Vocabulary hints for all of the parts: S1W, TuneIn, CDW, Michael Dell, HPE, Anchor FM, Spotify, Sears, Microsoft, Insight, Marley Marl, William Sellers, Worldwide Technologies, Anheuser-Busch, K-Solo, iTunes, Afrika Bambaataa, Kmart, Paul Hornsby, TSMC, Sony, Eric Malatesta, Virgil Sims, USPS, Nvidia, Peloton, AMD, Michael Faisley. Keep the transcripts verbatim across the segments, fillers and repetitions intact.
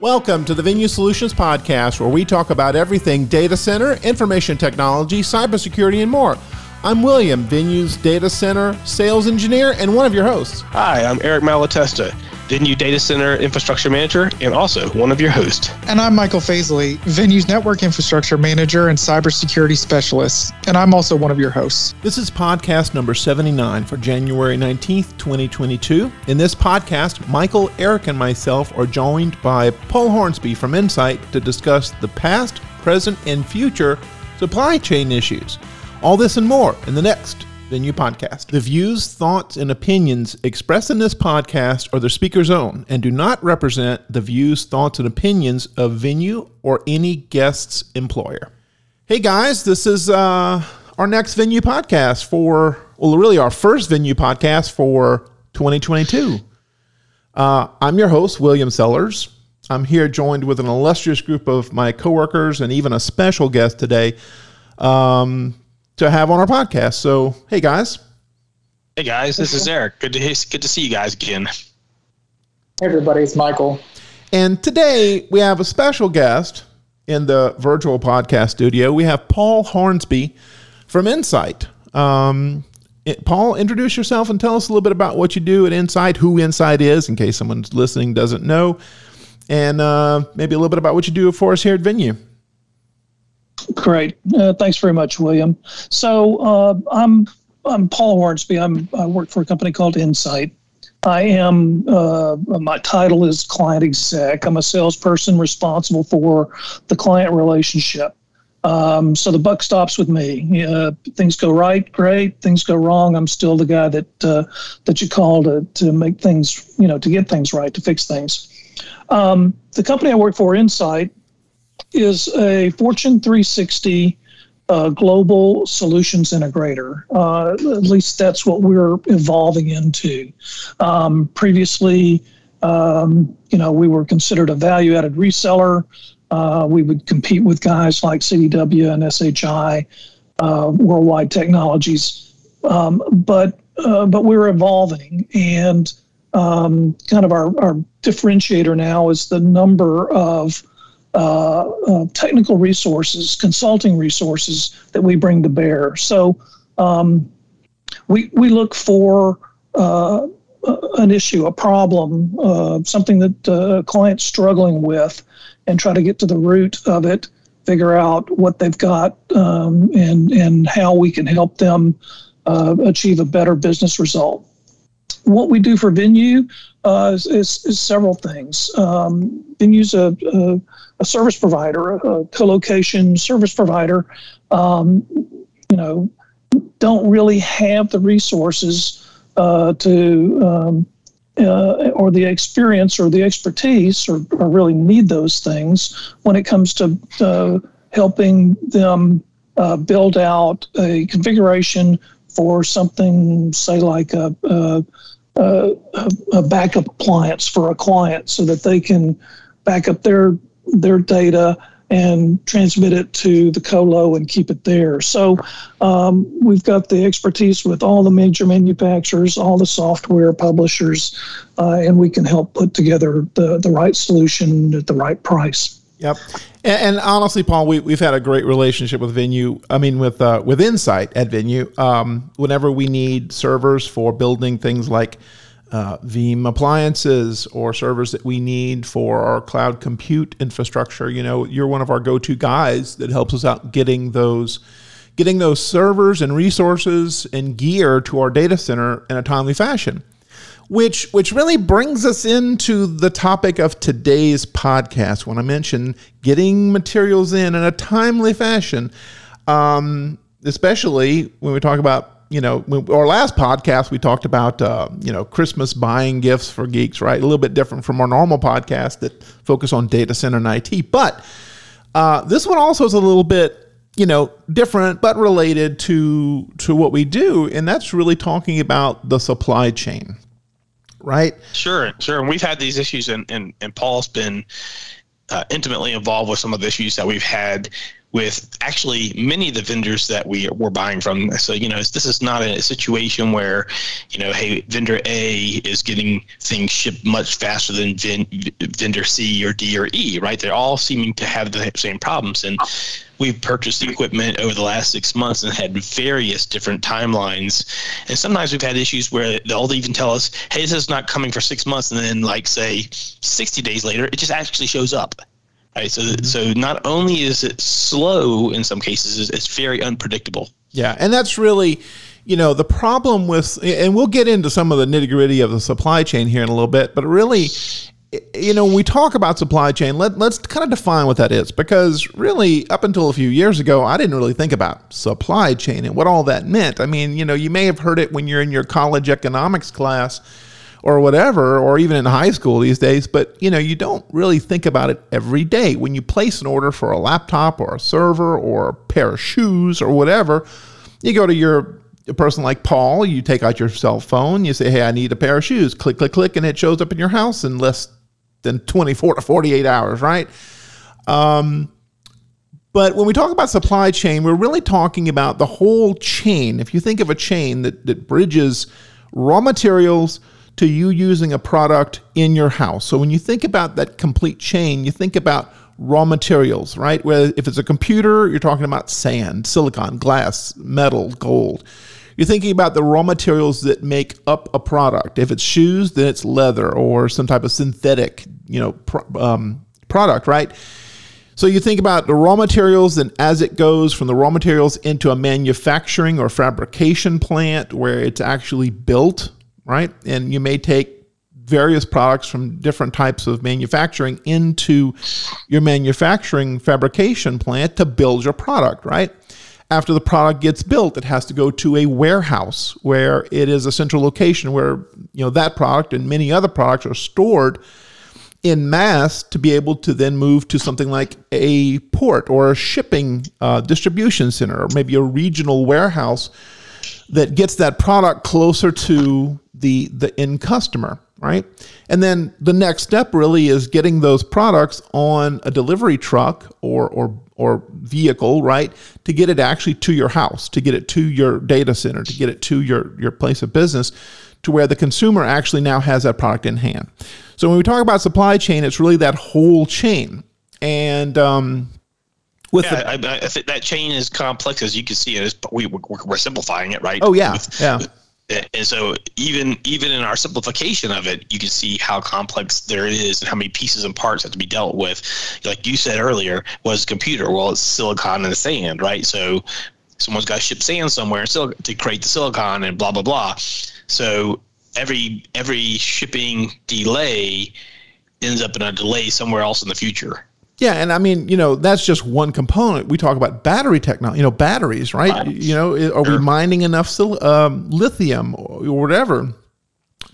Welcome to the Venue Solutions Podcast, where we talk about everything data center, information technology, cybersecurity, and more. I'm William, Venue's data center sales engineer and one of your hosts. Hi, I'm Eric Malatesta, Venue data center infrastructure manager and also one of your hosts. And I'm Michael Faisley, Venue's network infrastructure manager and cybersecurity specialist. And I'm also one of your hosts. This is podcast number seventy-nine for January nineteenth, twenty twenty-two. In this podcast, Michael, Eric, and myself are joined by Paul Hornsby from Insight to discuss the past, present, and future supply chain issues. All this and more in the next Venue Podcast. The views, thoughts, and opinions expressed in this podcast are the speaker's own and do not represent the views, thoughts, and opinions of Venue or any guest's employer. Hey guys, this is uh, our next Venue Podcast for, well, really our first Venue Podcast for twenty twenty-two. Uh, I'm your host, William Sellers. I'm here joined with an illustrious group of my coworkers and even a special guest today. Um... to have on our podcast. So, hey guys. Hey guys, this is Eric. Good to good to see you guys again. Hey everybody, it's Michael. And today we have a special guest in the virtual podcast studio. We have Paul Hornsby from Insight. Um, it, Paul, introduce yourself and tell us a little bit about what you do at Insight, who Insight is, in case someone listening doesn't know, and uh, maybe a little bit about what you do for us here at Venue. Great. Uh, thanks very much, William. So uh, I'm I'm Paul Hornsby. I'm, I work for a company called Insight. I am, uh, my title is client exec. I'm a salesperson responsible for the client relationship. Um, so the buck stops with me. Uh, things go right, great. Things go wrong, I'm still the guy that uh, that you call to, to make things, you know, to get things right, to fix things. Um, the company I work for, Insight, is a Fortune three sixty uh, global solutions integrator. Uh, at least that's what we're evolving into. Um, previously, um, you know, we were considered a value-added reseller. Uh, we would compete with guys like C D W and S H I, uh, Worldwide Technologies. Um, but uh, but we're evolving, and um, kind of our, our differentiator now is the number of Uh, uh, technical resources, consulting resources that we bring to bear. So um, we we look for uh, an issue, a problem, uh, something that uh, a client's struggling with, and try to get to the root of it, figure out what they've got, um, and, and how we can help them uh, achieve a better business result. What we do for Venue uh, is, is, is several things. Um, Venue's a, a, a service provider, a, a co-location service provider. Um, you know, don't really have the resources uh, to um, uh, or the experience or the expertise or, or really need those things when it comes to uh, helping them uh, build out a configuration for something, say, like a, a, a, a backup appliance for a client so that they can back up their their data and transmit it to the colo and keep it there. So um, we've got the expertise with all the major manufacturers, all the software publishers, uh, and we can help put together the, the right solution at the right price. Yep. And, and honestly, Paul, we, we've had a great relationship with Venue. I mean, with uh, with Insight at Venue. Um, whenever we need servers for building things like uh, Veeam appliances or servers that we need for our cloud compute infrastructure, you know, you're one of our go-to guys that helps us out getting those, getting those servers and resources and gear to our data center in a timely fashion. Which which really brings us into the topic of today's podcast. When I mentioned getting materials in in a timely fashion, um, especially when we talk about, you know, when, our last podcast, we talked about, uh, you know, Christmas buying gifts for geeks, right? A little bit different from our normal podcast that focus on data center and I T. But uh, this one also is a little bit, you know, different, but related to to what we do. And that's really talking about the supply chain. Right. Sure. Sure. And we've had these issues, and, and, and Paul's been uh, intimately involved with some of the issues that we've had with actually many of the vendors that we were buying from. So, you know, this is not a situation where, you know, hey, vendor A is getting things shipped much faster than under C or D or E, right? They're all seeming to have the same problems. And we've purchased equipment over the last six months and had various different timelines. And sometimes we've had issues where they'll even tell us, hey, this is not coming for six months. And then, like, say, sixty days later, it just actually shows up. Right? So, mm-hmm. so not only is it slow in some cases, it's very unpredictable. Yeah, and that's really... You know, the problem with, and we'll get into some of the nitty gritty of the supply chain here in a little bit, but really, you know, when we talk about supply chain, let, let's kind of define what that is, because really up until a few years ago, I didn't really think about supply chain and what all that meant. I mean, you know, you may have heard it when you're in your college economics class or whatever, or even in high school these days, but, you know, you don't really think about it every day. When you place an order for a laptop or a server or a pair of shoes or whatever, you go to your a person like Paul, you take out your cell phone, you say, hey, I need a pair of shoes, click, click, click, and it shows up in your house in less than twenty-four to forty-eight hours, right? Um, but when we talk about supply chain, we're really talking about the whole chain. If you think of a chain that, that bridges raw materials to you using a product in your house. So when you think about that complete chain, you think about raw materials, right? Where if it's a computer, you're talking about sand, silicon, glass, metal, gold. You're thinking about the raw materials that make up a product. If it's shoes, then it's leather or some type of synthetic, you know, pr- um, product, right? So you think about the raw materials, and as it goes from the raw materials into a manufacturing or fabrication plant where it's actually built, right? And you may take various products from different types of manufacturing into your manufacturing fabrication plant to build your product, right? After the product gets built, it has to go to a warehouse where it is a central location where, you know, that product and many other products are stored in mass to be able to then move to something like a port or a shipping uh, distribution center, or maybe a regional warehouse that gets that product closer to the, the end customer. Right? And then the next step really is getting those products on a delivery truck or, or, or vehicle, right? To get it actually to your house, to get it to your data center, to get it to your, your place of business, to where the consumer actually now has that product in hand. So when we talk about supply chain, it's really that whole chain. And, um, With yeah, the, I, I think that chain is complex as you can see. It is, we, we're, we're simplifying it, right? Oh yeah, with, yeah. And so even even in our simplification of it, you can see how complex there is and how many pieces and parts have to be dealt with. Like you said earlier, what is a computer? Well, it's silicon and sand, right? So someone's got to ship sand somewhere to create the silicon and blah, blah, blah. So every every shipping delay ends up in a delay somewhere else in the future. Yeah, and I mean, you know, that's just one component. We talk about battery technology, you know, batteries, right? Right. You know, are sure. we mining enough sil- um, lithium or whatever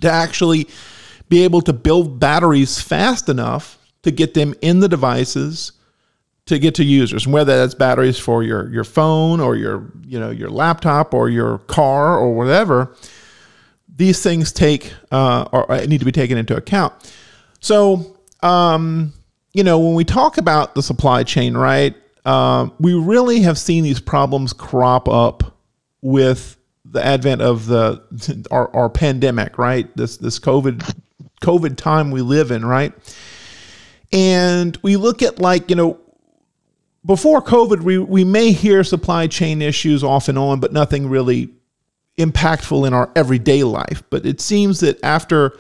to actually be able to build batteries fast enough to get them in the devices to get to users? And whether that's batteries for your your phone or your, you know, your laptop or your car or whatever, these things take uh, or need to be taken into account. So, um you know, when we talk about the supply chain, right, um, we really have seen these problems crop up with the advent of the our, our pandemic, right? This this COVID COVID time we live in, right? And we look at, like, you know, before COVID, we we may hear supply chain issues off and on, but nothing really impactful in our everyday life. But it seems that after,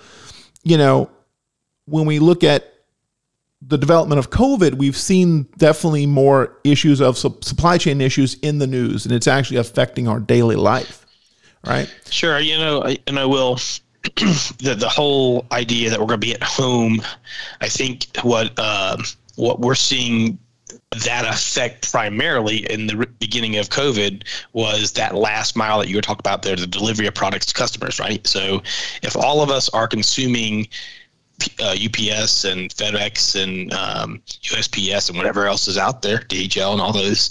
you know, when we look at the development of COVID, we've seen definitely more issues of su- supply chain issues in the news, and it's actually affecting our daily life, right? Sure. You know, I, and I will, the, the whole idea that we're going to be at home, I think what, uh, what we're seeing that affect primarily in the re- beginning of COVID was that last mile that you were talking about there, the delivery of products to customers, right? So if all of us are consuming Uh, U P S and FedEx and um, U S P S and whatever else is out there, D H L and all those.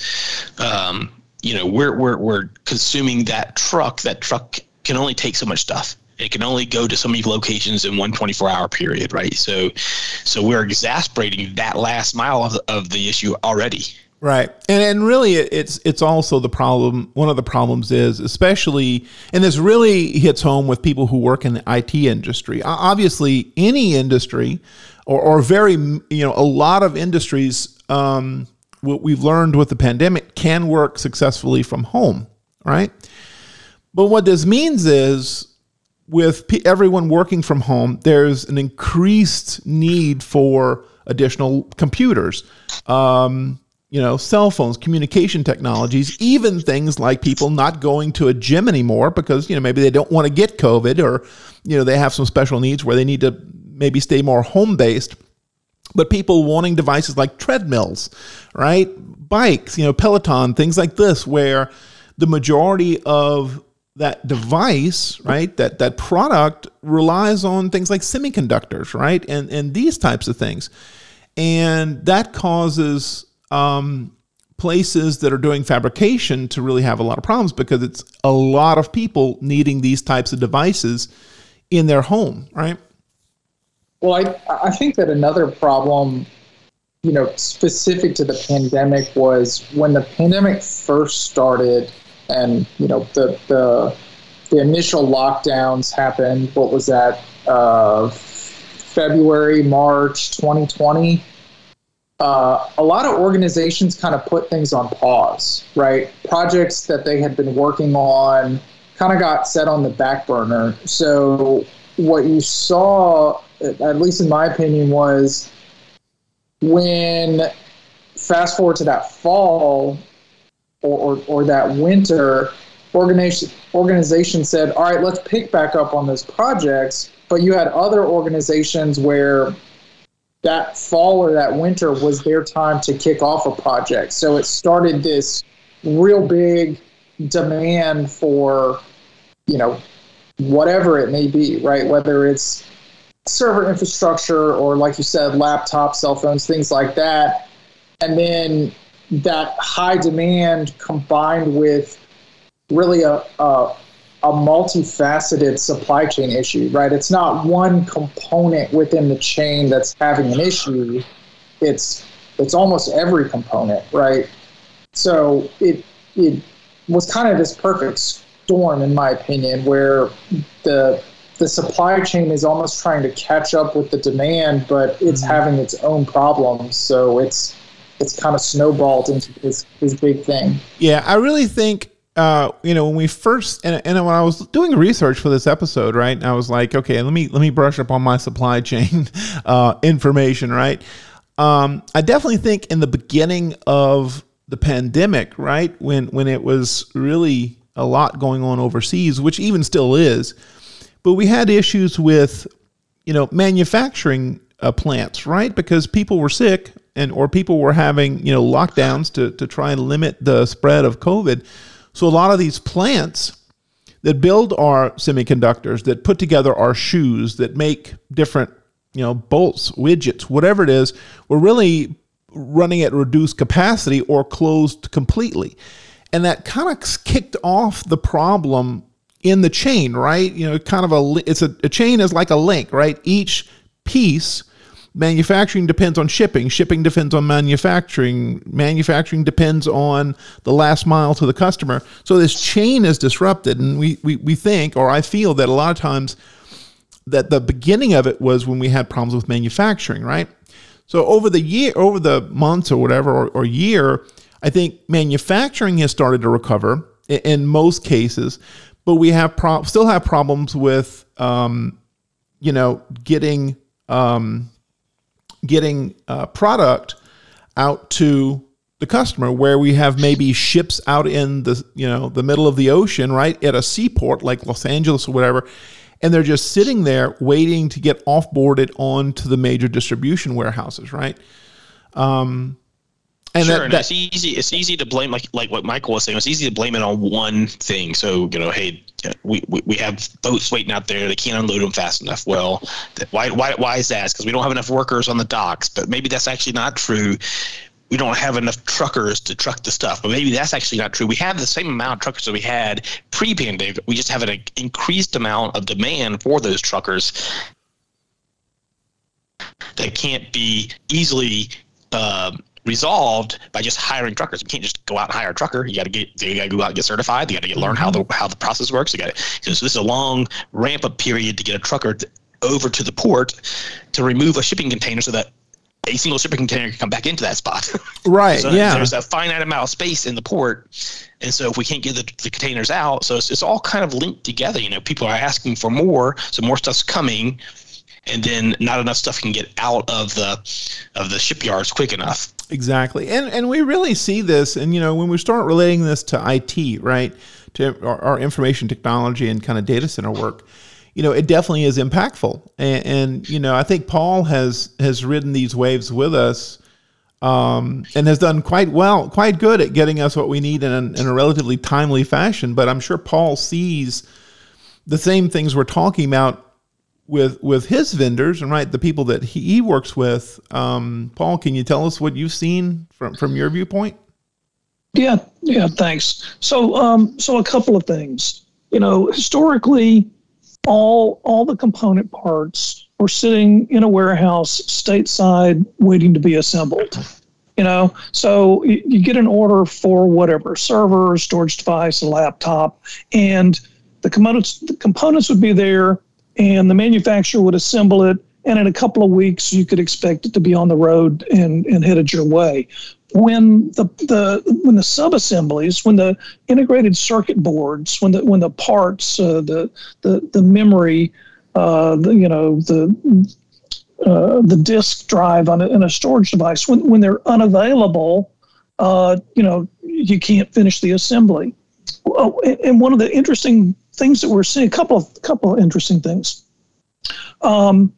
Um, you know, we're we're we're consuming that truck. That truck can only take so much stuff. It can only go to so many locations in one twenty-four hour period, right? So, so we're exacerbating that last mile of, of the issue already, Right. And and really it's it's also the problem. One of the problems is, especially, and this really hits home with people who work in the I T industry. Obviously, any industry or, or very, you know, a lot of industries, um, what we've learned with the pandemic, can work successfully from home. Right. But what this means is, with p- everyone working from home, there's an increased need for additional computers, um, you know, cell phones, communication technologies, even things like people not going to a gym anymore because, you know, maybe they don't want to get COVID, or, you know, they have some special needs where they need to maybe stay more home-based. But people wanting devices like treadmills, right? Bikes, you know, Peloton, things like this, where the majority of that device, right, that that product relies on things like semiconductors, right, and and these types of things. And that causes um, places that are doing fabrication to really have a lot of problems, because it's a lot of people needing these types of devices in their home, right? Well, I I think that another problem, you know, specific to the pandemic, was when the pandemic first started, and, you know, the, the the initial lockdowns happened, what was that, uh, February, March twenty twenty? Uh, a lot of organizations kind of put things on pause, right? Projects that they had been working on kind of got set on the back burner. So what you saw, at least in my opinion, was when, fast forward to that fall, Or, or that winter, organization organization said, all right, let's pick back up on those projects. But you had other organizations where that fall or that winter was their time to kick off a project. So it started this real big demand for, you know, whatever it may be, right? Whether it's server infrastructure or, like you said, laptops, cell phones, things like that. And then that high demand combined with really a, a a multifaceted supply chain issue, right? It's not one component within the chain that's having an issue. It's it's almost every component, right? So it it was kind of this perfect storm, in my opinion, where the the supply chain is almost trying to catch up with the demand, but it's mm-hmm. having its own problems. So it's it's kind of snowballed into this, this big thing. Yeah, I really think, uh, you know, when we first, and, and when I was doing research for this episode, right, I was like, okay, let me let me brush up on my supply chain uh, information, right? Um, I definitely think in the beginning of the pandemic, right, when when it was really a lot going on overseas, which even still is, but we had issues with, you know, manufacturing uh, plants, right? Because people were sick, and or people were having, you know, lockdowns to, to try and limit the spread of COVID. So a lot of these plants that build our semiconductors, that put together our shoes, that make different, you know, bolts, widgets, whatever it is, were really running at reduced capacity or closed completely. And that kind of kicked off the problem in the chain, right? You know, kind of a, it's a, a chain is like a link, right? Each piece. Manufacturing depends on shipping. Shipping depends on manufacturing. Manufacturing depends on the last mile to the customer. So this chain is disrupted. And we, we, we think, or I feel that a lot of times that the beginning of it was when we had problems with manufacturing, right? So over the year, over the months or whatever, or, or year, I think manufacturing has started to recover in, in most cases, but we have pro- still have problems with, um, you know, getting, um, getting uh, product out to the customer, where we have maybe ships out in the, you know, the middle of the ocean, right, at a seaport like Los Angeles or whatever, and they're just sitting there waiting to get offboarded onto the major distribution warehouses, right? Um, and sure, that, and that, it's easy. It's easy to blame, like like what Michael was saying. It's easy to blame it on one thing. So, you know, hey, we, we, we have boats waiting out there. They can't unload them fast enough. Well, why why why is that? Because we don't have enough workers on the docks. But maybe that's actually not true. We don't have enough truckers to truck the stuff. But maybe that's actually not true. We have the same amount of truckers that we had pre-pandemic. We just have an increased amount of demand for those truckers that can't be easily uh, resolved by just hiring truckers. You can't just go out and hire a trucker. You got to get, you got to go out and get certified. You got to get, learn how the how the process works. You got to. So this is a long ramp up period to get a trucker to, over to the port to remove a shipping container so that a single shipping container can come back into that spot. Right. So yeah. There's a finite amount of space in the port, and so if we can't get the, the containers out, so it's, it's all kind of linked together. You know, people are asking for more, so more stuff's coming. And then not enough stuff can get out of the of the shipyards quick enough. Exactly. And and we really see this, and you know, when we start relating this to I T, right, to our, our information technology and kind of data center work, you know, it definitely is impactful. And, and you know, I think Paul has has ridden these waves with us um, and has done quite well, quite good at getting us what we need in a, in a relatively timely fashion. But I'm sure Paul sees the same things we're talking about with with his vendors, and right, the people that he, he works with. Um, Paul, can you tell us what you've seen from, from your viewpoint? Yeah, yeah, thanks. So, um, so a couple of things. You know, historically, all all the component parts were sitting in a warehouse stateside waiting to be assembled. You know, so you, you get an order for whatever, server, storage device, a laptop, and the components the components would be there, and the manufacturer would assemble it, and in a couple of weeks, you could expect it to be on the road and, and headed your way. When the, the when the sub-assemblies, when the integrated circuit boards, when the when the parts, uh, the the the memory, uh, the, you know the uh, the disk drive on a, in a storage device, when when they're unavailable, uh, you know you can't finish the assembly. Oh, and one of the interesting things that we're seeing, a couple of couple of interesting things. Um,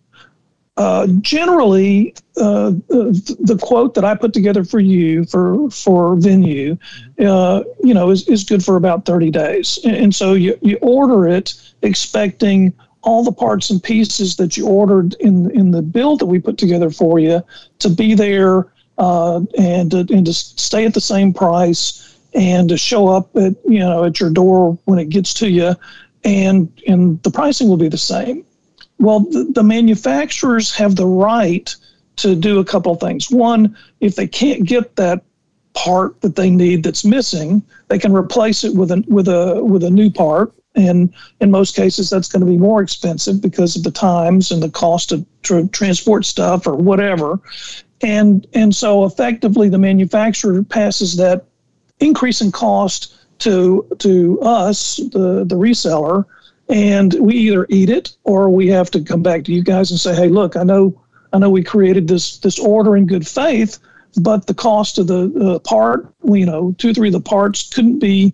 uh, generally, uh, the, the quote that I put together for you for for Venue, uh, you know, is, is good for about thirty days. And, and so you, you order it expecting all the parts and pieces that you ordered in in the build that we put together for you to be there uh, and and to stay at the same price, and to show up at you know at your door when it gets to you, and and the pricing will be the same. Well, the, the manufacturers have the right to do a couple of things. One, if they can't get that part that they need that's missing, they can replace it with a with a with a new part. And in most cases, that's going to be more expensive because of the times and the cost of tr- transport stuff or whatever. And and so effectively, the manufacturer passes that increase in cost to to us, the, the reseller, and we either eat it or we have to come back to you guys and say, hey, look, I know I know we created this this order in good faith, but the cost of the uh, part, you know, two or three of the parts couldn't be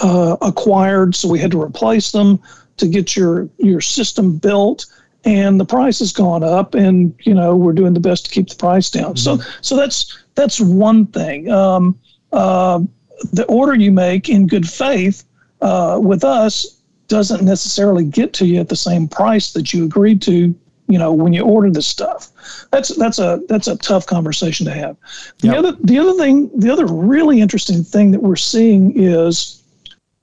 uh, acquired, so we had to replace them to get your your system built, and the price has gone up, and, you know, we're doing the best to keep the price down. Mm-hmm. So so that's that's one thing. Um, Uh, the order you make in good faith uh, with us doesn't necessarily get to you at the same price that you agreed to, you know, when you order this stuff. That's that's a that's a tough conversation to have. The yep. other the other thing, the other really interesting thing that we're seeing is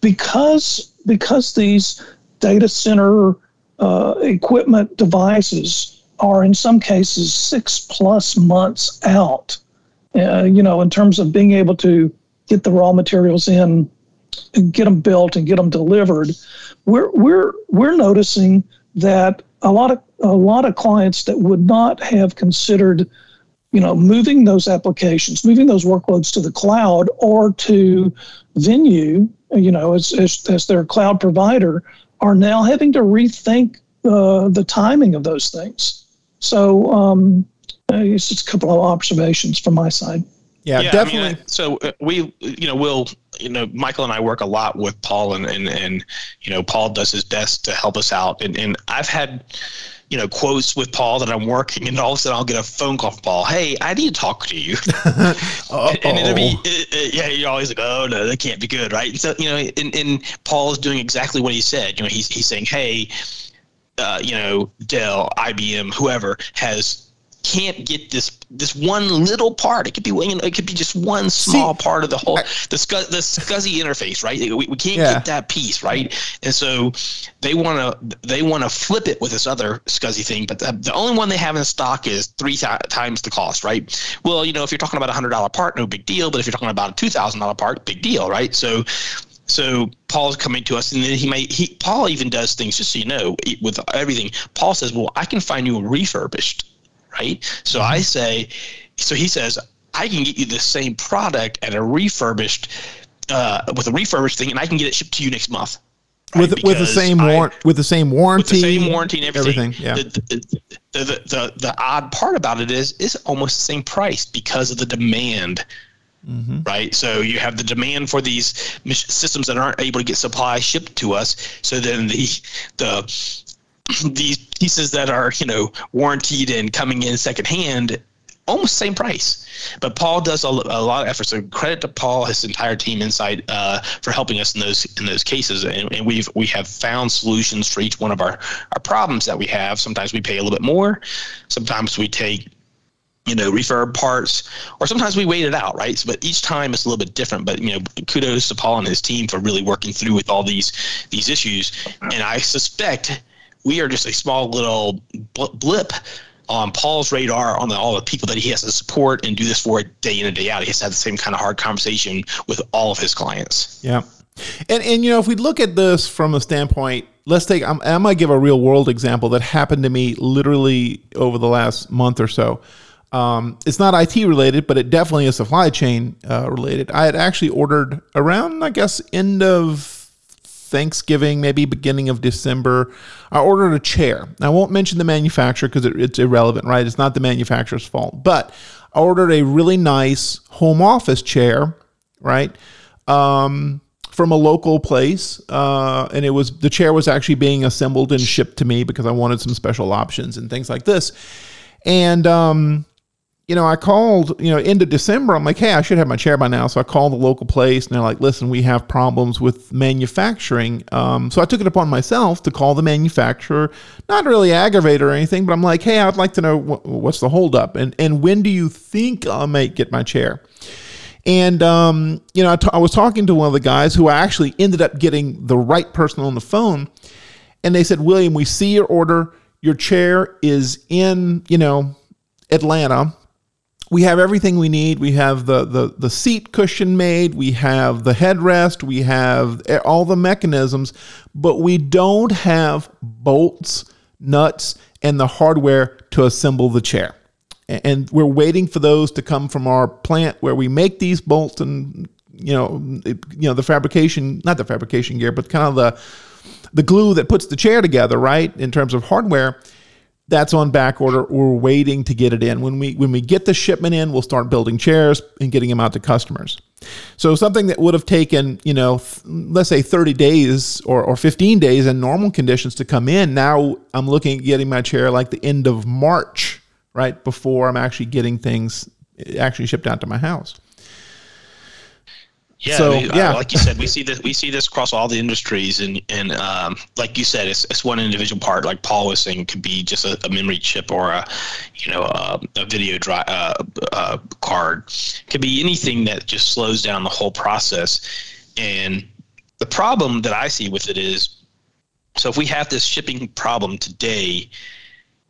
because because these data center uh, equipment devices are in some cases six plus months out. Uh, you know, in terms of being able to get the raw materials in, and get them built, and get them delivered, we're we're we're noticing that a lot of a lot of clients that would not have considered, you know, moving those applications, moving those workloads to the cloud or to Venue, you know, as as, as their cloud provider, are now having to rethink uh, the timing of those things. So. Um, It's just a couple of observations from my side. Yeah, yeah definitely. I mean, so we, you know, we'll, you know, Michael and I work a lot with Paul, and, and, and you know, Paul does his best to help us out. And, and I've had, you know, quotes with Paul that I'm working, and all of a sudden I'll get a phone call from Paul. Hey, I need to talk to you. and, and it'll be, it, it, yeah, you're always like, oh no, that can't be good, right? And so, you know, and, and Paul is doing exactly what he said. You know, he's he's saying, hey, uh, you know, Dell, I B M, whoever has can't get this this one little part. It could be you know, it could be just one small See, part of the whole the scu- the SCSI interface, right? We, we can't yeah. get that piece, right? And so they want to they want to flip it with this other SCSI thing, but the, the only one they have in stock is three th- times the cost, right? Well, you know, if you're talking about a hundred dollar part, no big deal, but if you're talking about a two thousand dollar part, big deal, right? So. So Paul's coming to us, and then he may he Paul even does things just so you know with everything. Paul says, "Well, I can find you a refurbished, right?" So I say, so he says, "I can get you the same product at a refurbished, uh, with a refurbished thing, and I can get it shipped to you next month." Right? With with the same war- I, with the same warranty, with the same warranty and everything. everything yeah. The, the, the, the, the odd part about it is it's almost the same price because of the demand. Mm-hmm. Right, so you have the demand for these systems that aren't able to get supply shipped to us. So then the the these pieces that are you know warranted and coming in secondhand, almost same price. But Paul does a, a lot of effort. So credit to Paul, his entire team, Insight, uh, for helping us in those in those cases. And, and we've we have found solutions for each one of our our problems that we have. Sometimes we pay a little bit more. Sometimes we take. you know, refurb parts, or sometimes we wait it out, right? So, but each time it's a little bit different. But, you know, kudos to Paul and his team for really working through with all these these issues. And I suspect we are just a small little blip on Paul's radar on the, all the people that he has to support and do this for day in and day out. He has to have the same kind of hard conversation with all of his clients. Yeah. And, and you know, if we look at this from a standpoint, let's take, I'm, I'm going to give a real world example that happened to me literally over the last month or so. Um, it's not I T related, but it definitely is supply chain uh, related. I had actually ordered around, I guess, end of Thanksgiving, maybe beginning of December. I ordered a chair. Now, I won't mention the manufacturer because it, it's irrelevant, right? It's not the manufacturer's fault. But I ordered a really nice home office chair, right, um, from a local place, uh, and it was the chair was actually being assembled and shipped to me because I wanted some special options and things like this, and. Um, You know, I called, you know, end of December, I'm like, hey, I should have my chair by now. So I called the local place and they're like, listen, we have problems with manufacturing. Um, so I took it upon myself to call the manufacturer, not really aggravate or anything, but I'm like, hey, I'd like to know wh- what's the holdup and, and when do you think I might get my chair? And, um, you know, I, t- I was talking to one of the guys who I actually ended up getting the right person on the phone. And they said, William, we see your order. Your chair is in, you know, Atlanta. We have everything we need. We have the, the the seat cushion made. We have the headrest. We have all the mechanisms, but we don't have bolts, nuts, and the hardware to assemble the chair. And we're waiting for those to come from our plant where we make these bolts and you know you know the fabrication, not the fabrication gear, but kind of the the glue that puts the chair together, right? In terms of hardware. That's on back order. We're waiting to get it in. When we when we get the shipment in, we'll start building chairs and getting them out to customers. So something that would have taken, you know, th- let's say thirty days or, or fifteen days in normal conditions to come in. Now I'm looking at getting my chair like the end of March, right? Before I'm actually getting things actually shipped out to my house. Yeah, so, we, yeah. Uh, like you said, we see this. We see this across all the industries, and and um, like you said, it's it's one individual part. Like Paul was saying, could be just a, a memory chip or a, you know, a, a video drive uh, uh, card. Could be anything that just slows down the whole process. And the problem that I see with it is, so if we have this shipping problem today,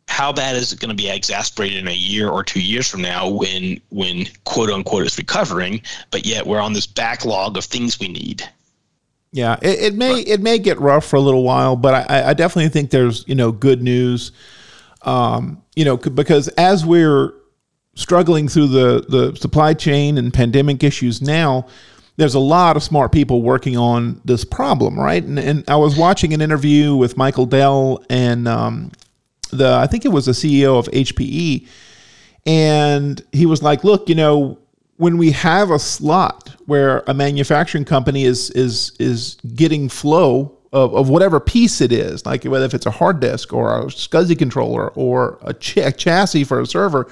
how bad is it going to be exacerbated in a year or two years from now when, when quote unquote it's recovering, but yet we're on this backlog of things we need. Yeah, it, it may it may get rough for a little while, but I, I definitely think there's you know good news, um, you know because as we're struggling through the the supply chain and pandemic issues now. There's a lot of smart people working on this problem, right? And and I was watching an interview with Michael Dell and. Um, The, I think it was the C E O of H P E, and he was like, look, you know, when we have a slot where a manufacturing company is is is getting flow of, of whatever piece it is, like whether if it's a hard disk or a SCSI controller or a, ch- a chassis for a server,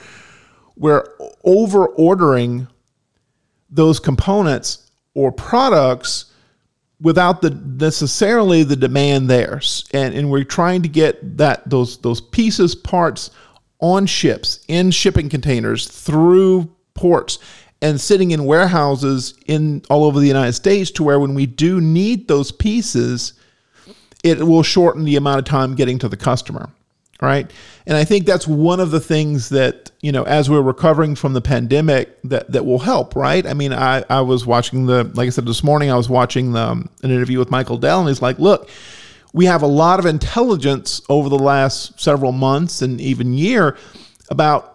we're over-ordering those components or products without the necessarily the demand there. And and we're trying to get that those those pieces, parts on ships, in shipping containers, through ports, and sitting in warehouses in all over the United States, to where when we do need those pieces, it will shorten the amount of time getting to the customer, right? And I think that's one of the things that, you know, as we're recovering from the pandemic, that, that will help, right? I mean, I, I was watching the, like I said, this morning, I was watching the, um, an interview with Michael Dell, and he's like, look, we have a lot of intelligence over the last several months and even year about,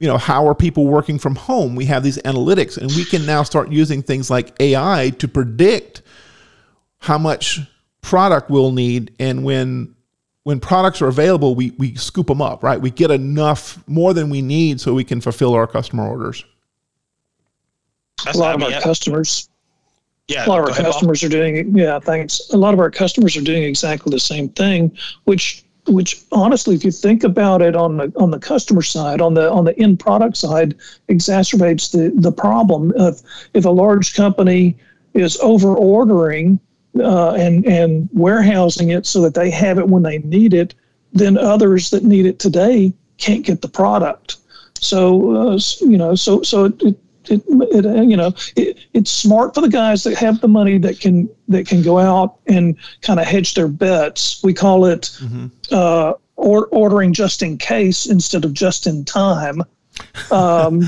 you know, how are people working from home? We have these analytics, and we can now start using things like A I to predict how much product we'll need. And when when products are available, we we scoop them up, right? We get enough, more than we need, so we can fulfill our customer orders. That's a lot of I mean, our customers. Yeah, a lot of our customers off. are doing. Yeah, thanks. A lot of our customers are doing exactly the same thing, which. Which honestly, if you think about it on the on the customer side, on the on the end product side, exacerbates the, the problem. If if a large company is over ordering uh, and and warehousing it so that they have it when they need it, then others that need it today can't get the product. So uh, you know, so so it. it It, it, you know, it, it's smart for the guys that have the money that can that can go out and kind of hedge their bets. We call it mm-hmm. uh, or, ordering just in case instead of just in time. Um,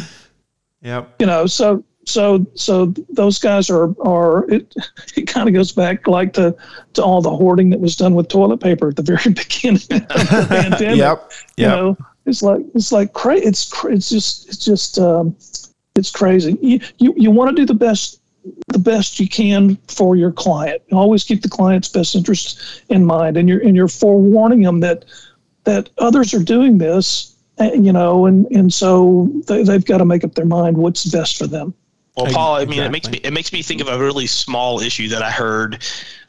yep. You know, so so so those guys are are it. It kind of goes back like to to all the hoarding that was done with toilet paper at the very beginning of the pandemic. Yep. Yep. You know, it's like it's like cra- It's cra- it's just it's just. Um, It's crazy. You, you you want to do the best the best you can for your client. Always keep the client's best interests in mind, and you're and you're forewarning them that that others are doing this, you know, and, and so they, they've got to make up their mind what's best for them. Well, Paul, I mean, exactly. it makes me it makes me think of a really small issue that I heard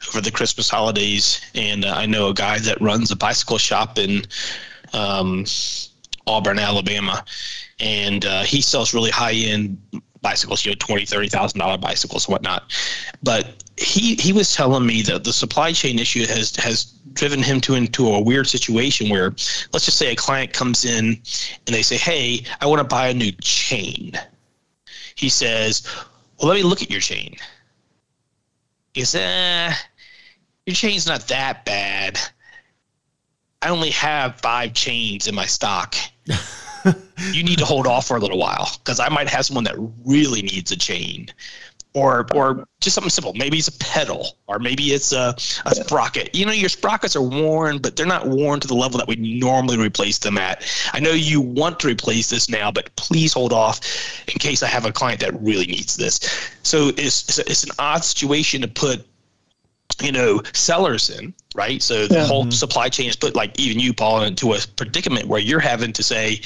over the Christmas holidays, and uh, I know a guy that runs a bicycle shop in um, Auburn, Alabama. And uh, he sells really high-end bicycles, you know, twenty thousand dollars, thirty thousand dollars bicycles and whatnot. But he he was telling me that the supply chain issue has, has driven him to into a weird situation where, let's just say a client comes in and they say, hey, I want to buy a new chain. He says, well, let me look at your chain. He says, eh, your chain's not that bad. I only have five chains in my stock. You need to hold off for a little while because I might have someone that really needs a chain or or just something simple. Maybe it's a pedal or maybe it's a, a sprocket. You know, your sprockets are worn, but they're not worn to the level that we normally replace them at. I know you want to replace this now, but please hold off in case I have a client that really needs this. So it's it's an odd situation to put, you know, sellers in, right? So the yeah. whole supply chain is put, like even you, Paul, into a predicament where you're having to say,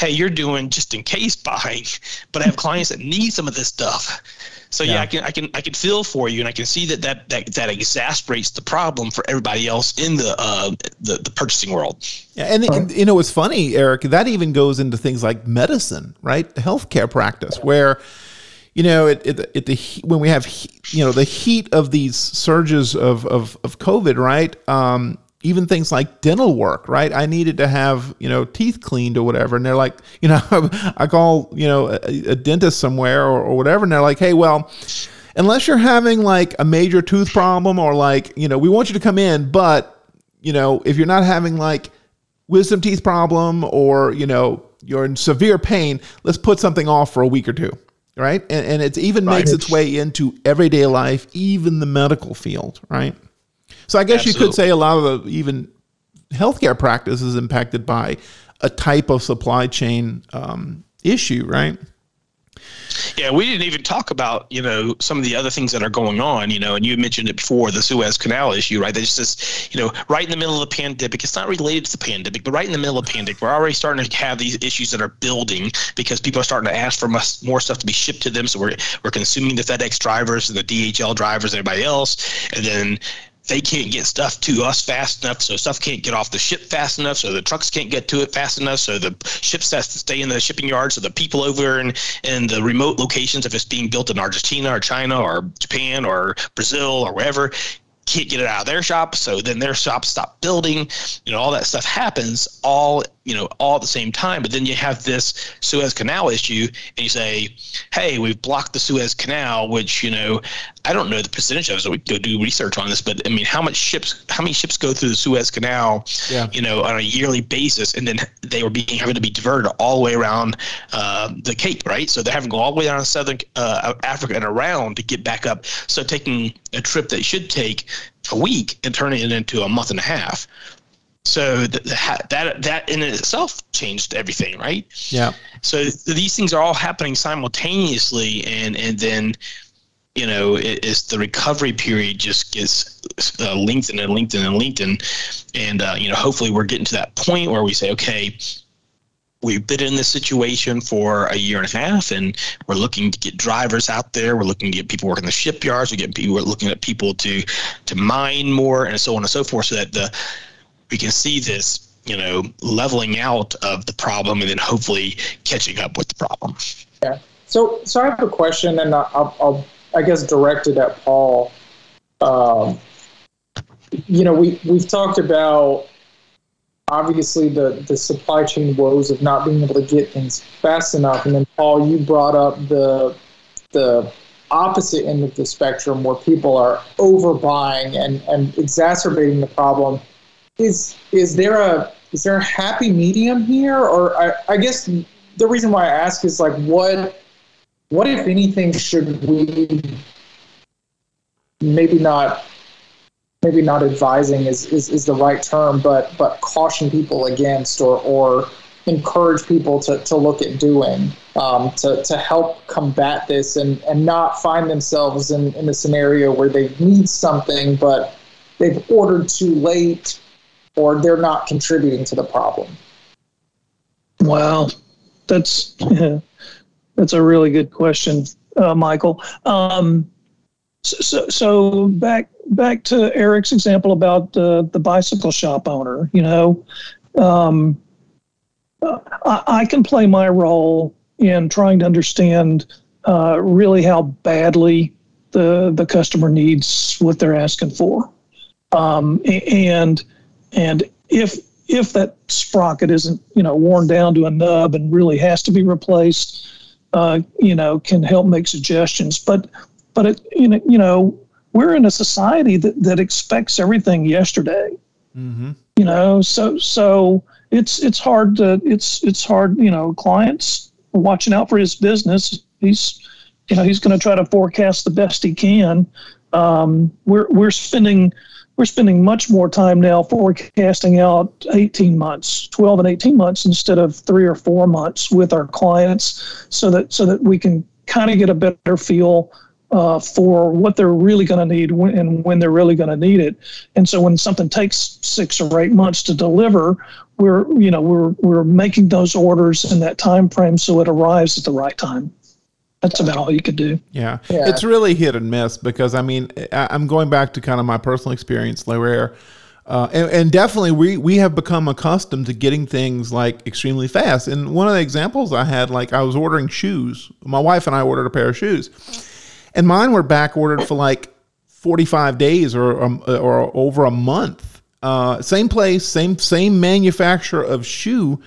hey, you're doing just in case buying, but I have clients that need some of this stuff. So yeah, yeah I can I can I can feel for you, and I can see that that that, that exasperates the problem for everybody else in the uh, the, the purchasing world. Yeah, and, right. and you know, it's funny, Eric, that even goes into things like medicine, right? The healthcare practice, where you know, it, it, it the when we have you know the heat of these surges of of, of COVID, right? Um, even things like dental work, right? I needed to have you know teeth cleaned or whatever, and they're like, you know, I call you know a, a dentist somewhere or, or whatever, and they're like, hey, well, unless you're having like a major tooth problem or like you know we want you to come in, but you know if you're not having like wisdom teeth problem or you know you're in severe pain, let's put something off for a week or two. Right, and, and it even right. makes its way into everyday life, even the medical field, right? So I guess Absolutely. You could say a lot of the even healthcare practice is impacted by a type of supply chain um, issue, right? Yeah, we didn't even talk about you know some of the other things that are going on, you know, and you mentioned it before, the Suez Canal issue, right? There's just you know right in the middle of the pandemic. It's not related to the pandemic, but right in the middle of the pandemic, we're already starting to have these issues that are building because people are starting to ask for much more stuff to be shipped to them. So we're we're consuming the FedEx drivers and the D H L drivers and everybody else, and then. They can't get stuff to us fast enough, so stuff can't get off the ship fast enough, so the trucks can't get to it fast enough, so the ships has to stay in the shipping yard, so the people over in, in the remote locations, if it's being built in Argentina or China or Japan or Brazil or wherever, can't get it out of their shop, so then their shops stop building. You know, all that stuff happens all you know, all at the same time. But then you have this Suez Canal issue, and you say, hey, we've blocked the Suez Canal, which, you know, I don't know the percentage of it, so we go do research on this, but I mean, how much ships, how many ships go through the Suez Canal, yeah. you know, on a yearly basis, and then they were being having to be diverted all the way around uh, the Cape, right? So they're having to go all the way down to southern uh, Africa and around to get back up. So taking a trip that should take a week and turning it into a month and a half. So that that that in itself changed everything, right? Yeah. So these things are all happening simultaneously, and and then, you know, it, it's the recovery period just gets uh, lengthened and lengthened and lengthened, and uh, you know, hopefully we're getting to that point where we say, okay, we've been in this situation for a year and a half, and we're looking to get drivers out there. We're looking to get people working the shipyards. We're getting people, we're looking at people to to mine more, and so on and so forth, so that the we can see this, you know, leveling out of the problem, and then hopefully catching up with the problem. Yeah. So, so I have a question, and I'll, I'll I guess, direct it at Paul. Um, you know, we we've talked about obviously the the supply chain woes of not being able to get things fast enough, and then Paul, you brought up the the opposite end of the spectrum where people are overbuying and and exacerbating the problem. Is is there a is there a happy medium here, or I, I guess the reason why I ask is like what what if anything should we maybe not maybe not advising is, is, is the right term, but but caution people against or or encourage people to, to look at doing um, to to help combat this and, and not find themselves in, in a scenario where they need something but they've ordered too late, or they're not contributing to the problem? Well, that's that's a really good question, uh, Michael. Um, so, so back back to Eric's example about uh, the bicycle shop owner. You know, um, I, I can play my role in trying to understand uh, really how badly the the customer needs what they're asking for, um, and. And if if that sprocket isn't, you know, worn down to a nub and really has to be replaced, uh, you know, can help make suggestions. But but it, you know, you know, we're in a society that, that expects everything yesterday. Mm-hmm. You know, so so it's it's hard to it's it's hard. You know, clients are watching out for his business. He's you know he's going to try to forecast the best he can. Um, we're we're spending. We're spending much more time now forecasting out eighteen months, twelve and eighteen months instead of three or four months with our clients, so that so that we can kind of get a better feel uh, for what they're really going to need when, and when they're really going to need it. And so when something takes six or eight months to deliver, we're you know we're we're making those orders in that time frame so it arrives at the right time. That's about all you could do. Yeah. yeah. It's really hit and miss because, I mean, I'm going back to kind of my personal experience where, uh, and, and definitely we, we have become accustomed to getting things like extremely fast. And one of the examples I had, like I was ordering shoes. My wife and I ordered a pair of shoes, and mine were back ordered for like forty-five days or, or, or over a month. Uh, same place, same, same manufacturer of shoe.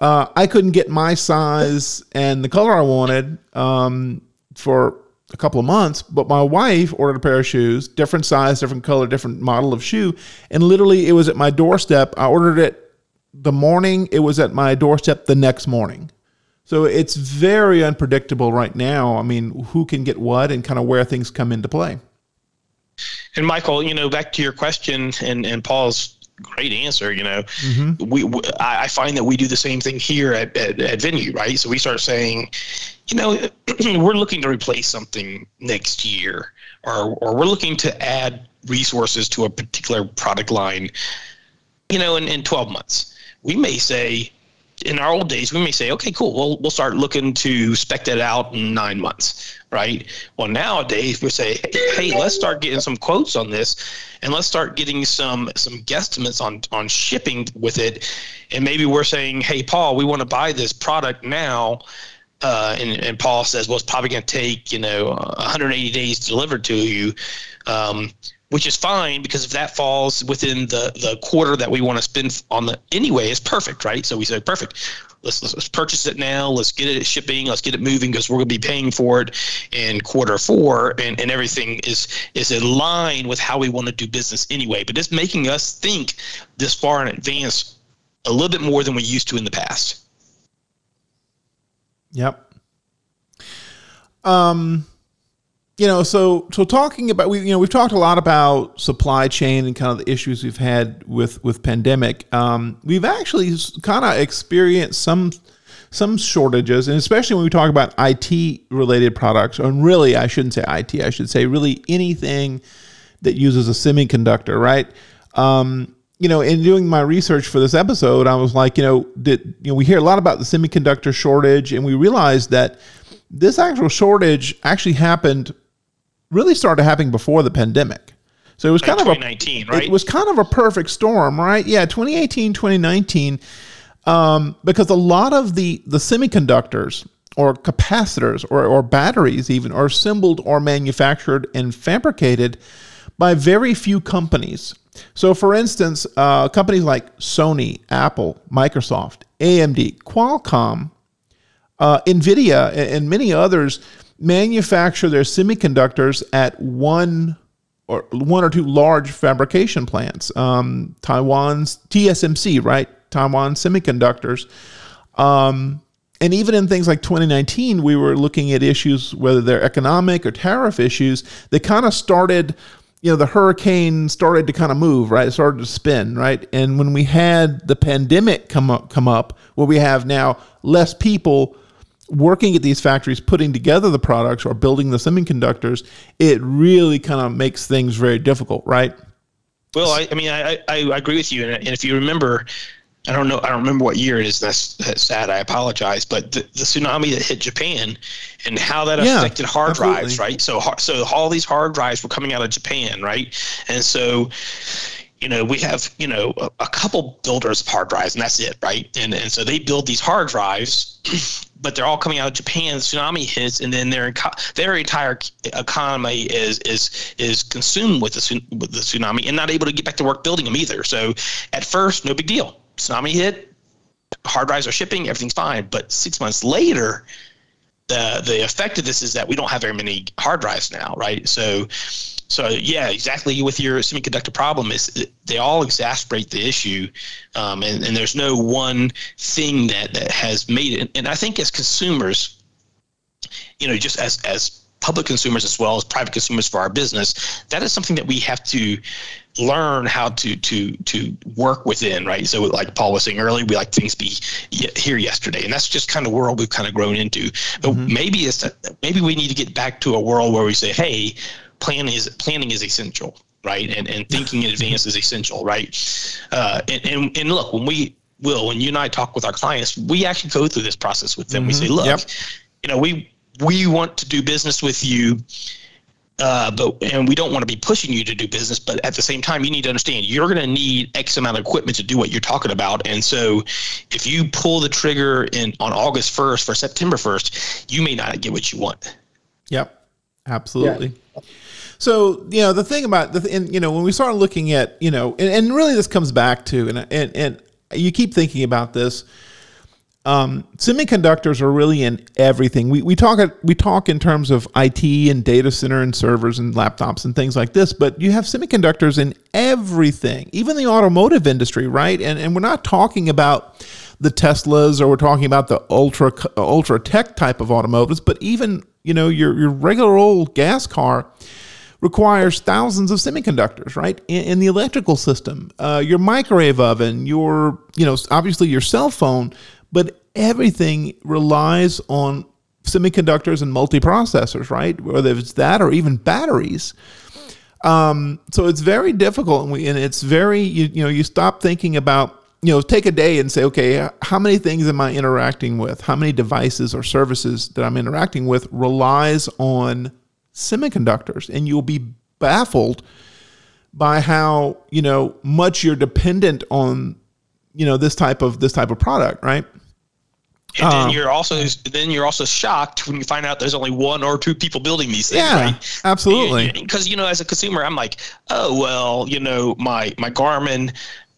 Uh, I couldn't get my size and the color I wanted um, for a couple of months, but my wife ordered a pair of shoes, different size, different color, different model of shoe, and literally it was at my doorstep. I ordered it the morning. It was at my doorstep the next morning. So it's very unpredictable right now. I mean, who can get what and kind of where things come into play. And Michael, you know, back to your question and, and Paul's great answer. You know, mm-hmm. we, we I find that we do the same thing here at, at, at Venue, right? So we start saying, you know, we're looking to replace something next year, or or we're looking to add resources to a particular product line, you know, in, in twelve months. We may say, in our old days, we may say, okay, cool, well, we'll start looking to spec that out in nine months, right? Well, nowadays, we say, hey, let's start getting some quotes on this, and let's start getting some some guesstimates on, on shipping with it, and maybe we're saying, hey, Paul, we want to buy this product now, uh, and, and Paul says, well, it's probably going to take, you know, one hundred eighty days delivered to you. Um, which is fine, because if that falls within the, the quarter that we want to spend on the anyway, it's perfect, right? So we say, perfect, let's, let's let's purchase it now, let's get it shipping, let's get it moving, because we're going to be paying for it in quarter four, and, and everything is, is in line with how we want to do business anyway. But it's making us think this far in advance a little bit more than we used to in the past. Yep. Um. You know, so so talking about we you know we've talked a lot about supply chain and kind of the issues we've had with with pandemic. Um, we've actually kind of experienced some some shortages, and especially when we talk about I T related products. And really, I shouldn't say I T. I should say really anything that uses a semiconductor, right? Um, you know, in doing my research for this episode, I was like, you know, did you know we hear a lot about the semiconductor shortage, and we realized that this actual shortage actually happened. really started happening before the pandemic. So it was kind of a twenty nineteen, right? It was kind of a perfect storm, right? Yeah, twenty eighteen, twenty nineteen, um, because a lot of the the semiconductors or capacitors or, or batteries even are assembled or manufactured and fabricated by very few companies. So for instance, uh, companies like Sony, Apple, Microsoft, A M D, Qualcomm, uh, Nvidia, and, and many others manufacture their semiconductors at one or one or two large fabrication plants. Um, Taiwan's T S M C, right? Taiwan Semiconductors. Um, and even in things like twenty nineteen, we were looking at issues, whether they're economic or tariff issues, that kind of started, you know, the hurricane started to kind of move, right? It started to spin, right? And when we had the pandemic come up, come up, where we have now less people working at these factories, putting together the products or building the semiconductors, it really kind of makes things very difficult, right? Well, I, I mean, I, I, I agree with you. And, and if you remember, I don't know, I don't remember what year it is. That's, that's sad. I apologize. But the, the tsunami that hit Japan and how that yeah, affected hard absolutely. drives, right? So, so all these hard drives were coming out of Japan, right? And so, you know, we have, you know, a, a couple builders of hard drives, and that's it, right? And and so they build these hard drives, but they're all coming out of Japan. The tsunami hits, and then their their entire economy is is is consumed with the, with the tsunami, and not able to get back to work building them either. So at first, no big deal. Tsunami hit, hard drives are shipping, everything's fine. But six months later, the the effect of this is that we don't have very many hard drives now, right? So. So yeah, exactly. With your semiconductor problem, is they all exacerbate the issue, um, and, and there's no one thing that, that has made it. And I think as consumers, you know, just as as public consumers as well as private consumers for our business, that is something that we have to learn how to to to work within, right? So like Paul was saying earlier, we like things be here yesterday, and that's just kind of world we've kind of grown into. But mm-hmm. maybe it's maybe we need to get back to a world where we say, hey. Planning is planning is essential, right? And and thinking in advance is essential, right? Uh, and, and and look, when we will, when you and I talk with our clients, we actually go through this process with them. Mm-hmm. We say, look, yep. you know, we we want to do business with you, uh, but and we don't want to be pushing you to do business. But at the same time, you need to understand you're going to need X amount of equipment to do what you're talking about. And so, if you pull the trigger in on August first for September first, you may not get what you want. Yep, absolutely. Yeah. So, you know, the thing about the, and, you know, when we started looking at, you know, and, and really this comes back to, and, and, and you keep thinking about this, um, semiconductors are really in everything. We, we talk, we talk in terms of I T and data center and servers and laptops and things like this, but you have semiconductors in everything, even the automotive industry, right? And, and we're not talking about the Teslas, or we're talking about the ultra, ultra tech type of automotives, but even, you know, your, your regular old gas car requires thousands of semiconductors, right? In, in the electrical system, uh, your microwave oven, your, you know, obviously your cell phone, but everything relies on semiconductors and multiprocessors, right? Whether it's that or even batteries. Um, so it's very difficult, and, we, and it's very, you, you know, you stop thinking about, you know, take a day and say, okay, how many things am I interacting with? How many devices or services that I'm interacting with relies on semiconductors? And you'll be baffled by how, you know, much you're dependent on, you know, this type of, this type of product, right? And um, then you're also then you're also shocked when you find out there's only one or two people building these things. Yeah, right? Absolutely. Because you know, as a consumer, I'm like, oh well, you know, my my Garmin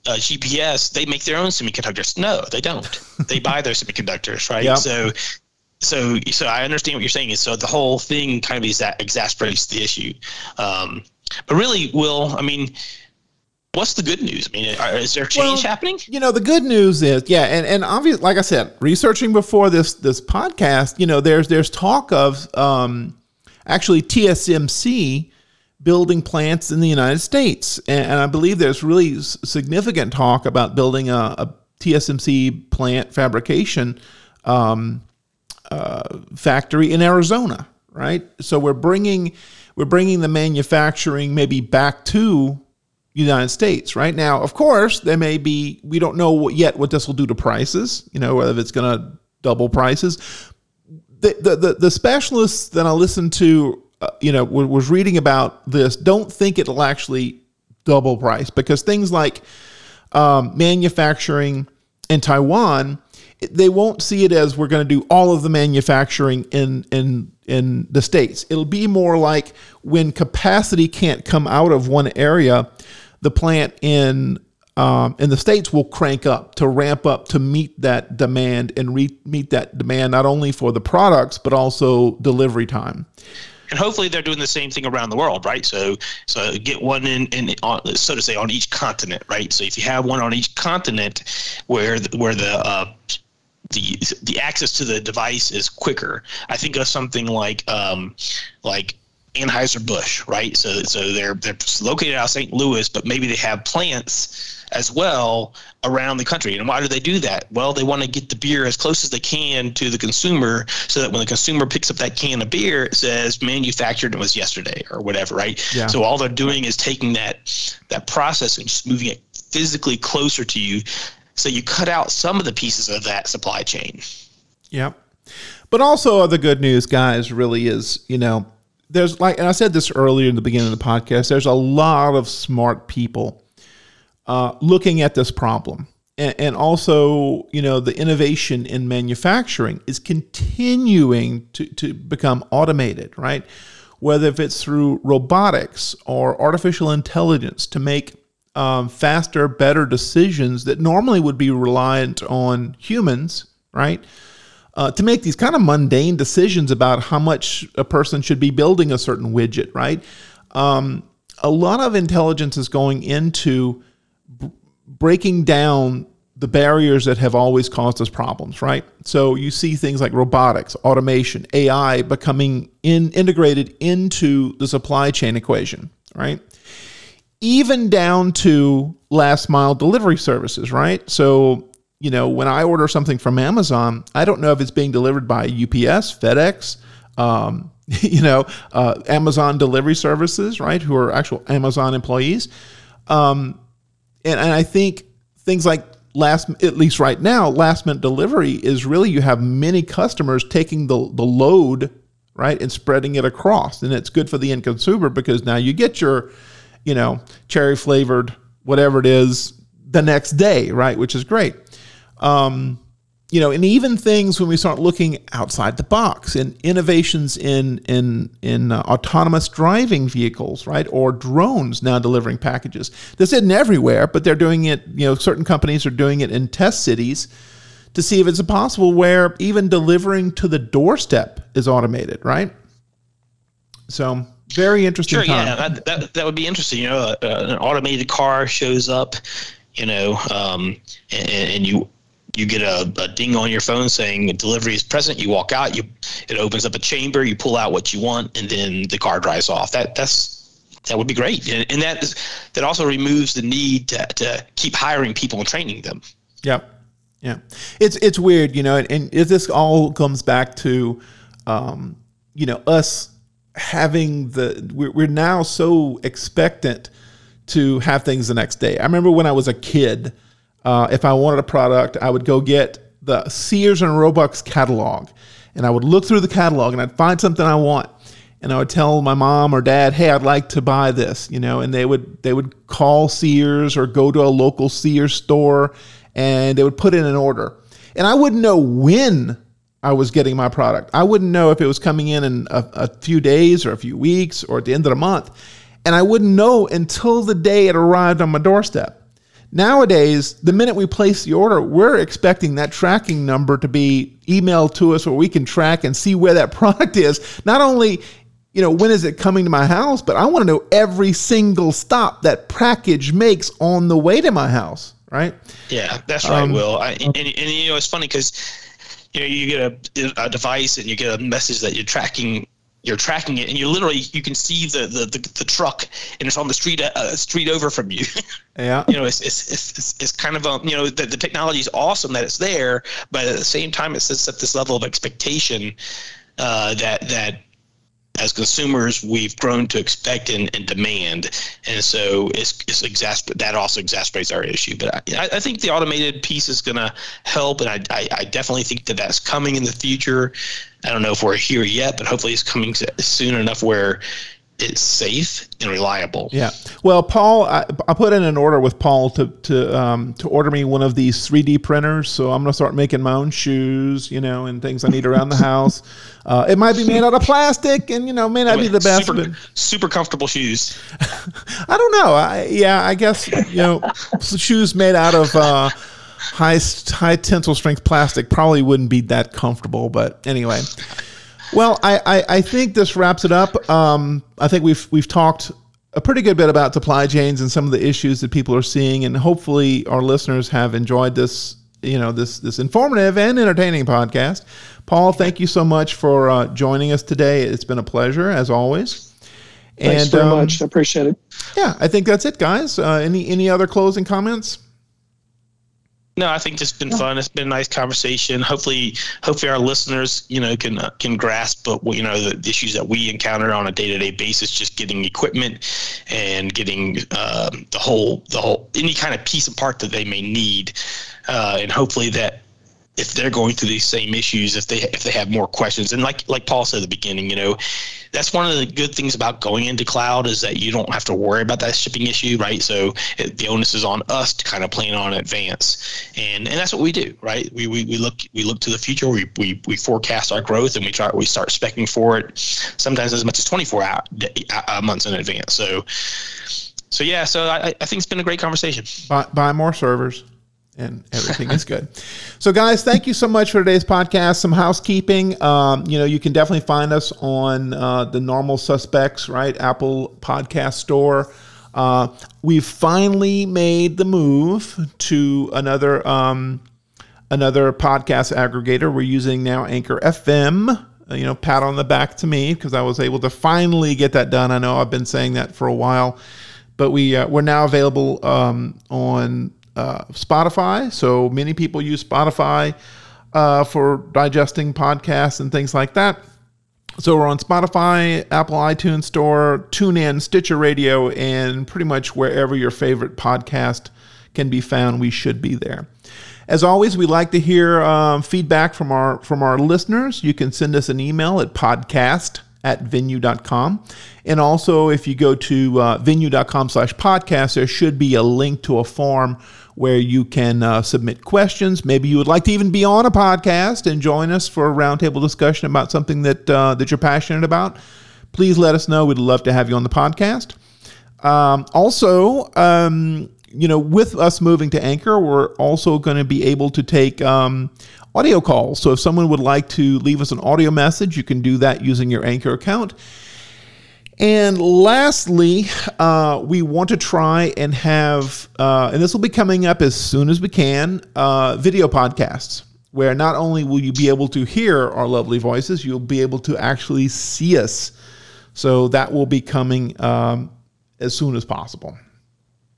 uh, G P S, they make their own semiconductors. No, they don't. They buy their semiconductors, right? Yep. So. So, so I understand what you're saying. So the whole thing kind of exa- exasperates the issue. Um, but really, Will, I mean, what's the good news? I mean, are, is there change well, happening? You know, the good news is, yeah, and, and obviously, like I said, researching before this this podcast, you know, there's there's talk of um, actually T S M C building plants in the United States. And, and I believe there's really s- significant talk about building a, a T S M C plant fabrication um Uh, factory in Arizona, right? So we're bringing we're bringing the manufacturing maybe back to the United States, right? Now, of course, there may be we don't know yet what this will do to prices. You know, whether it's going to double prices. The, the the the specialists that I listened to, uh, you know, w- was reading about this. Don't think it'll actually double price because things like um, manufacturing in Taiwan. They won't see it as we're going to do all of the manufacturing in in in the States. It'll be more like when capacity can't come out of one area, the plant in um, in the States will crank up to ramp up to meet that demand and re- meet that demand not only for the products but also delivery time. And hopefully they're doing the same thing around the world, right? So, so get one in, in on, so to say, on each continent, right? So if you have one on each continent, where the, where the uh, the the access to the device is quicker. I think of something like um, like Anheuser-Busch, right? So so they're they're located out of Saint Louis, but maybe they have plants as well around the country. And why do they do that? Well, they want to get the beer as close as they can to the consumer so that when the consumer picks up that can of beer, it says manufactured and was yesterday or whatever, right? Yeah. So all they're doing is taking that that process and just moving it physically closer to you. So you cut out some of the pieces of that supply chain. Yep. But also the good news, guys, really is, you know, there's like, and I said this earlier in the beginning of the podcast, there's a lot of smart people uh, looking at this problem. And, and also, you know, the innovation in manufacturing is continuing to, to become automated, right? Whether if it's through robotics or artificial intelligence to make Um, faster, better decisions that normally would be reliant on humans, right? Uh, to make these kind of mundane decisions about how much a person should be building a certain widget, right? Um, a lot of intelligence is going into b- breaking down the barriers that have always caused us problems, right? So you see things like robotics, automation, A I becoming in, integrated into the supply chain equation, right? Even down to last mile delivery services, right? So, you know, when I order something from Amazon, I don't know if it's being delivered by U P S, FedEx, um, you know, uh, Amazon delivery services, right? Who are actual Amazon employees. Um, and, and I think things like last, at least right now, last minute delivery is really, you have many customers taking the, the load, right? And spreading it across. And it's good for the end consumer because now you get your, you know, cherry flavored, whatever it is, the next day, right? Which is great. Um, you know, and even things when we start looking outside the box and innovations in in in uh, autonomous driving vehicles, right? Or drones now delivering packages. This isn't everywhere, but they're doing it, you know, certain companies are doing it in test cities to see if it's possible where even delivering to the doorstep is automated, right? So very interesting. Sure, time. Yeah, that, that that would be interesting. You know, uh, an automated car shows up, you know, um, and, and you you get a, a ding on your phone saying delivery is present. You walk out, you it opens up a chamber, you pull out what you want, and then the car drives off. That that's that would be great, and, and that is, that also removes the need to, to keep hiring people and training them. Yep, yeah, it's it's weird, you know, and, and if this all comes back to, um, you know, us. Having the we're now so expectant to have things the next day. I remember when I was a kid, uh, if I wanted a product, I would go get the Sears and Roebuck's catalog, and I would look through the catalog and I'd find something I want, and I would tell my mom or dad, "Hey, I'd like to buy this," you know, and they would they would call Sears or go to a local Sears store, and they would put in an order. And I wouldn't know when I was getting my product. I wouldn't know if it was coming in in a, a few days or a few weeks or at the end of the month. And I wouldn't know until the day it arrived on my doorstep. Nowadays, the minute we place the order, we're expecting that tracking number to be emailed to us where we can track and see where that product is. Not only, you know, when is it coming to my house, but I want to know every single stop that package makes on the way to my house, right? Yeah, that's right, um, Will. I, and, and, you know, it's funny because, you know, you get a, a device and you get a message that you're tracking You're tracking it, and you literally you can see the the, the, the truck, and it's on the street uh, street over from you. Yeah, you know it's it's it's it's kind of um you know the, the technology is awesome that it's there, but at the same time it sets up this level of expectation uh, that that as consumers we've grown to expect and, and demand, and so it's it's exasper- that also exacerbates our issue. But I, I think the automated piece is going to help, and I, I I definitely think that that's coming in the future. I don't know if we're here yet, but hopefully it's coming soon enough where it's safe and reliable. Yeah. Well, Paul, I, I put in an order with Paul to to um, to order me one of these three D printers. So I'm going to start making my own shoes, you know, and things I need around the house. Uh, it might be made out of plastic, and you know, may not be the best. Super, but super comfortable shoes. I don't know. I, yeah, I guess you know, shoes made out of. Uh, High high tensile strength plastic probably wouldn't be that comfortable, but anyway. Well, I, I, I think this wraps it up. Um, I think we've we've talked a pretty good bit about supply chains and some of the issues that people are seeing, and hopefully our listeners have enjoyed this you know this this informative and entertaining podcast. Paul, thank you so much for uh, joining us today. It's been a pleasure as always. Thanks and, very um, much. I appreciate it. Yeah, I think that's it, guys. Uh, any any other closing comments? No, I think it's been fun. It's been a nice conversation. Hopefully, hopefully our listeners, you know, can uh, can grasp, but you know, the issues that we encounter on a day to day basis, just getting equipment and getting um, the whole, the whole, any kind of piece and part that they may need, uh, and hopefully that if they're going through these same issues, if they if they have more questions, and like like Paul said at the beginning, you know, that's one of the good things about going into cloud is that you don't have to worry about that shipping issue, right? So it, the onus is on us to kind of plan on in advance, and and that's what we do, right? We we, we look we look to the future, we, we we forecast our growth, and we try we start speccing for it, sometimes as much as twenty-four hour, uh, months in advance. So so yeah, so I I think it's been a great conversation. Buy, buy more servers. And everything is good. So, guys, thank you so much for today's podcast. Some housekeeping. Um, you know, you can definitely find us on uh, the normal suspects, right? Apple Podcast Store. Uh, we've finally made the move to another um, another podcast aggregator. We're using now Anchor F M. You know, pat on the back to me because I was able to finally get that done. I know I've been saying that for a while, but we uh, we're now available um, on. Uh, Spotify. So many people use Spotify uh, for digesting podcasts and things like that. So we're on Spotify, Apple iTunes Store, TuneIn, Stitcher Radio, and pretty much wherever your favorite podcast can be found, we should be there. As always, we like to hear um, feedback from our from our listeners. You can send us an email at podcast at venue dot com. And also, if you go to uh, venue dot com slash podcast, there should be a link to a form where you can uh, submit questions. Maybe you would like to even be on a podcast and join us for a roundtable discussion about something that uh, that you're passionate about. Please let us know. We'd love to have you on the podcast. Um, also, um, you know, with us moving to Anchor, we're also going to be able to take um, audio calls. So if someone would like to leave us an audio message, you can do that using your Anchor account. And lastly, uh, we want to try and have, uh, and this will be coming up as soon as we can, uh, video podcasts, where not only will you be able to hear our lovely voices, you'll be able to actually see us. So that will be coming um, as soon as possible.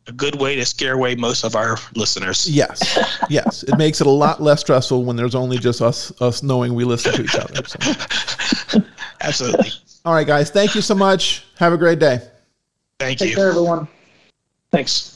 A good way to scare away most of our listeners. Yes, yes. It makes it a lot less stressful when there's only just us, us knowing we listen to each other. So. Absolutely. All right, guys. Thank you so much. Have a great day. Thank you. Take care, everyone. Thanks.